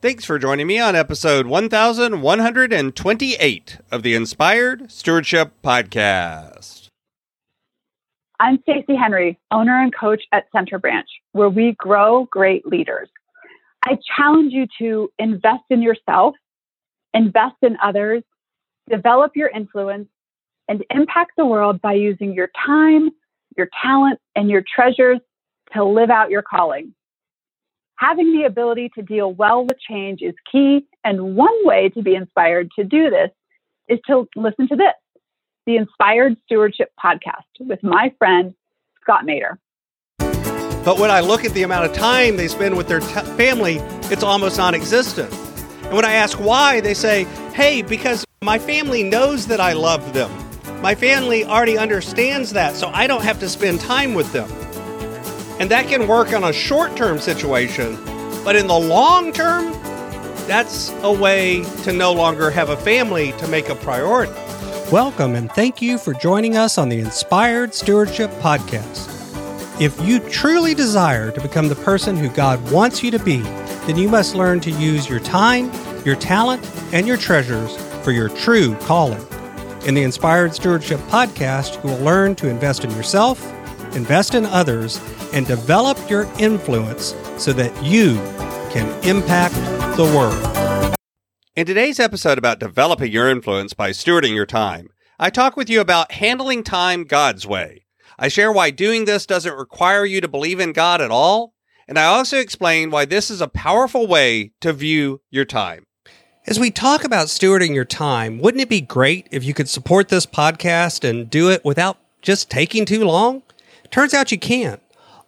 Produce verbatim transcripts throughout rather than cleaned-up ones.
Thanks for joining me on episode one thousand one hundred twenty-eight of the Inspired Stewardship Podcast. I'm Stacey Henry, owner and coach at Center Branch, where we grow great leaders. I challenge you to invest in yourself, invest in others, develop your influence, and impact the world by using your time, your talent, and your treasures to live out your calling. Having the ability to deal well with change is key, and one way to be inspired to do this is to listen to this, the Inspired Stewardship Podcast with my friend, Scott Mader. But when I look at the amount of time they spend with their t- family, it's almost non-existent. And when I ask why, they say, hey, because my family knows that I love them. My family already understands that, so I don't have to spend time with them. And that can work on a short-term situation, but in the long term, that's a way to no longer have a family to make a priority. Welcome, and thank you for joining us on the Inspired Stewardship Podcast. If you truly desire to become the person who God wants you to be, then you must learn to use your time, your talent, and your treasures for your true calling. In the Inspired Stewardship Podcast, you will learn to invest in yourself, invest in others, and develop your influence so that you can impact the world. In today's episode about developing your influence by stewarding your time, I talk with you about handling time God's way. I share why doing this doesn't require you to believe in God at all, and I also explain why this is a powerful way to view your time. As we talk about stewarding your time, wouldn't it be great if you could support this podcast and do it without just taking too long? Turns out you can.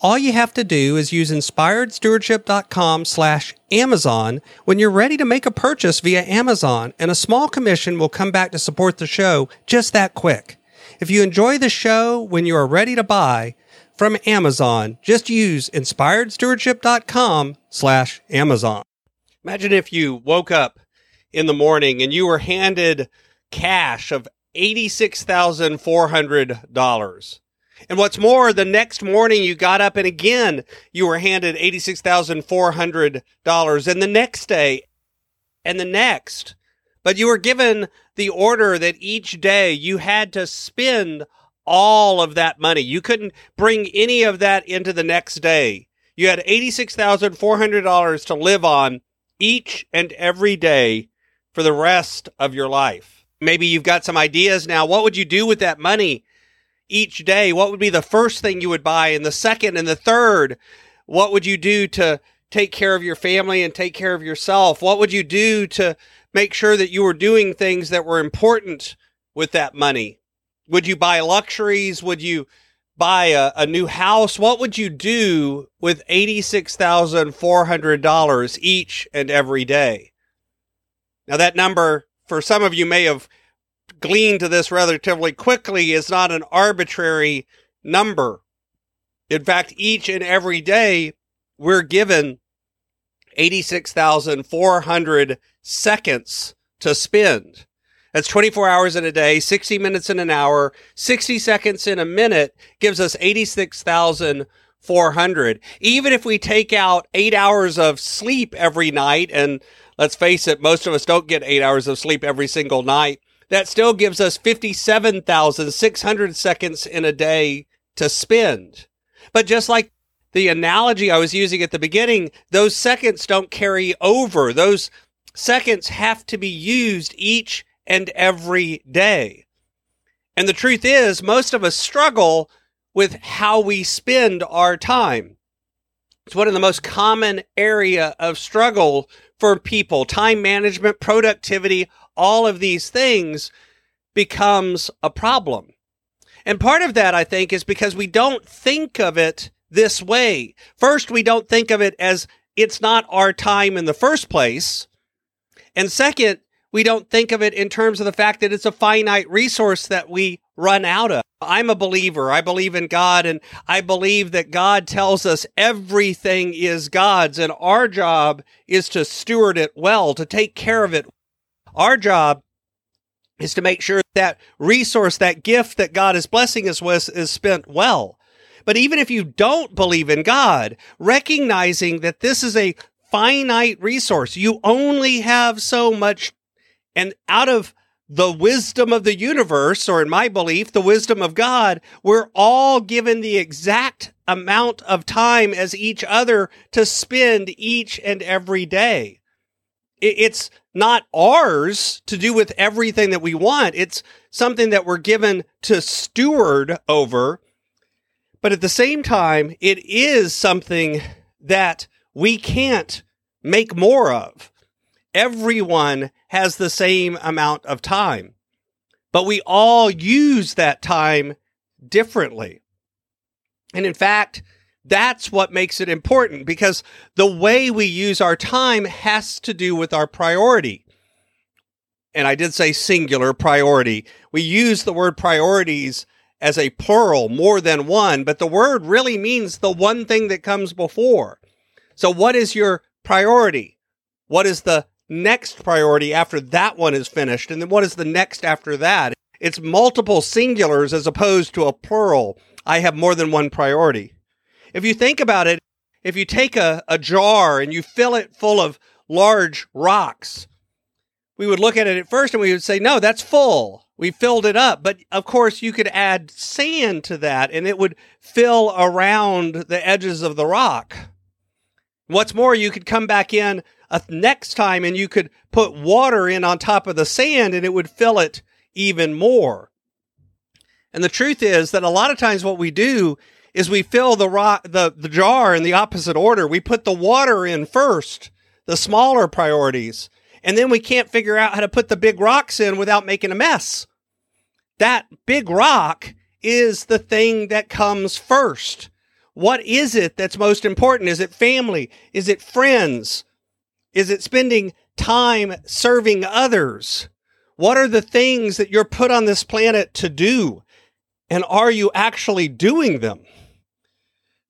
All you have to do is use inspiredstewardship.com slash Amazon when you're ready to make a purchase via Amazon, and a small commission will come back to support the show just that quick. If you enjoy the show when you are ready to buy from Amazon, just use inspiredstewardship.com slash Amazon. Imagine if you woke up in the morning and you were handed cash of eighty-six thousand four hundred dollars. And what's more, the next morning you got up and again, you were handed eighty-six thousand four hundred dollars, and the next day and the next. But you were given the order that each day you had to spend all of that money. You couldn't bring any of that into the next day. You had eighty-six thousand four hundred dollars to live on each and every day for the rest of your life. Maybe you've got some ideas now. What would you do with that money? Each day, what would be the first thing you would buy, and the second and the third? What would you do to take care of your family and take care of yourself? What would you do to make sure that you were doing things that were important with that money? Would you buy luxuries? Would you buy a, a new house? What would you do with eighty-six thousand four hundred dollars each and every day? Now, that number, for some of you may have gleaned to this relatively quickly, is not an arbitrary number. In fact, each and every day we're given eighty-six thousand four hundred seconds to spend. That's twenty-four hours in a day, sixty minutes in an hour, sixty seconds in a minute gives us eighty-six thousand four hundred. Even if we take out eight hours of sleep every night, and let's face it, most of us don't get eight hours of sleep every single night, that still gives us fifty-seven thousand six hundred seconds in a day to spend. But just like the analogy I was using at the beginning, those seconds don't carry over. Those seconds have to be used each and every day. And the truth is, most of us struggle with how we spend our time. It's one of the most common area of struggle for people. Time management, productivity, all of these things becomes a problem. And part of that, I think, is because we don't think of it this way. First, we don't think of it as it's not our time in the first place. And second, we don't think of it in terms of the fact that it's a finite resource that we run out of. I'm a believer. I believe in God, and I believe that God tells us everything is God's, and our job is to steward it well, to take care of it. Our job is to make sure that resource, that gift that God is blessing us with, is spent well. But even if you don't believe in God, recognizing that this is a finite resource. You only have so much. And out of the wisdom of the universe, or in my belief, the wisdom of God, we're all given the exact amount of time as each other to spend each and every day. It's not ours to do with everything that we want. It's something that we're given to steward over. But at the same time, it is something that we can't make more of. Everyone has the same amount of time, but we all use that time differently. And in fact, that's what makes it important, because the way we use our time has to do with our priority. And I did say singular priority. We use the word priorities as a plural, more than one, but the word really means the one thing that comes before. So what is your priority? What is the next priority after that one is finished? And then what is the next after that? It's multiple singulars as opposed to a plural. I have more than one priority. If you think about it, if you take a, a jar and you fill it full of large rocks, we would look at it at first and we would say, no, that's full. We filled it up. But of course, you could add sand to that and it would fill around the edges of the rock. What's more, you could come back in uh, next time and you could put water in on top of the sand and it would fill it even more. And the truth is that a lot of times what we do is we fill the rock, the, the jar in the opposite order. We put the water in first, the smaller priorities, and then we can't figure out how to put the big rocks in without making a mess. That big rock is the thing that comes first. What is it that's most important? Is it family? Is it friends? Is it spending time serving others? What are the things that you're put on this planet to do? And are you actually doing them?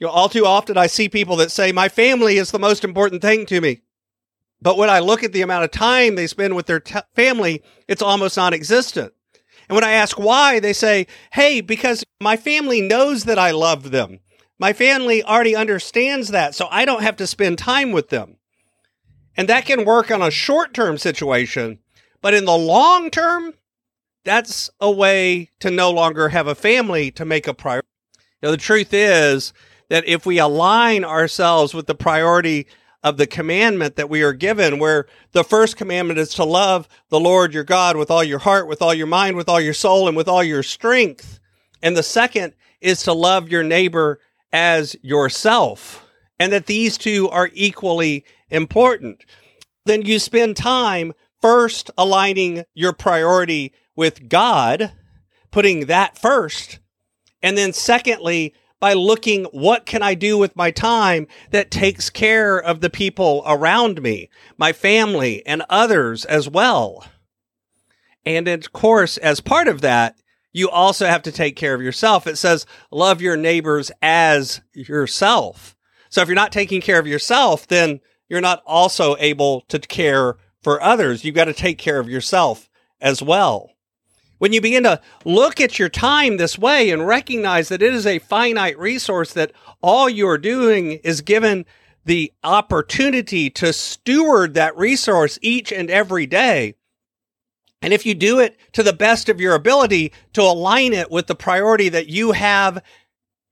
You know, all too often I see people that say, my family is the most important thing to me. But when I look at the amount of time they spend with their t- family, it's almost non-existent. And when I ask why, they say, hey, because my family knows that I love them. My family already understands that, so I don't have to spend time with them. And that can work on a short-term situation, but in the long term, that's a way to no longer have a family to make a priority. You know, the truth is that if we align ourselves with the priority of the commandment that we are given, where the first commandment is to love the Lord your God with all your heart, with all your mind, with all your soul, and with all your strength. And the second is to love your neighbor as yourself, and that these two are equally important. Then you spend time first aligning your priority with God, putting that first, and then secondly, by looking, what can I do with my time that takes care of the people around me, my family, and others as well? And of course, as part of that, you also have to take care of yourself. It says, love your neighbors as yourself. So if you're not taking care of yourself, then you're not also able to care for others. You've got to take care of yourself as well. When you begin to look at your time this way and recognize that it is a finite resource, that all you're doing is given the opportunity to steward that resource each and every day. And if you do it to the best of your ability to align it with the priority that you have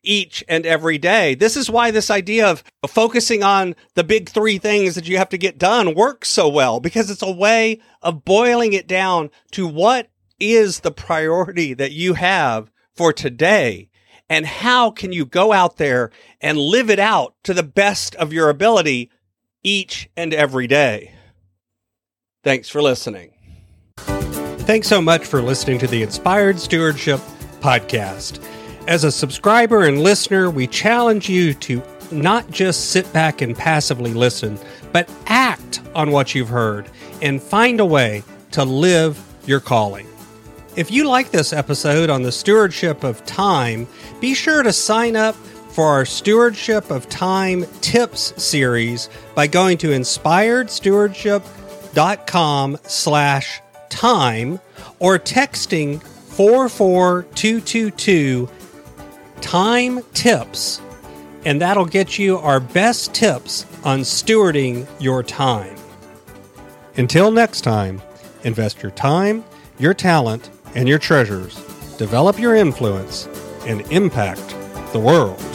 each and every day. This is why this idea of focusing on the big three things that you have to get done works so well, because it's a way of boiling it down to what is the priority that you have for today, and how can you go out there and live it out to the best of your ability each and every day. Thanks for listening. Thanks so much for listening to the Inspired Stewardship Podcast. As a subscriber and listener, we challenge you to not just sit back and passively listen, but act on what you've heard and find a way to live your calling. If you like this episode on the stewardship of time, be sure to sign up for our Stewardship of Time Tips series by going to inspiredstewardship.com slash time or texting four four two two two time tips and that'll get you our best tips on stewarding your time. Until next time, invest your time, your talent, and your treasures. Develop your influence and impact the world.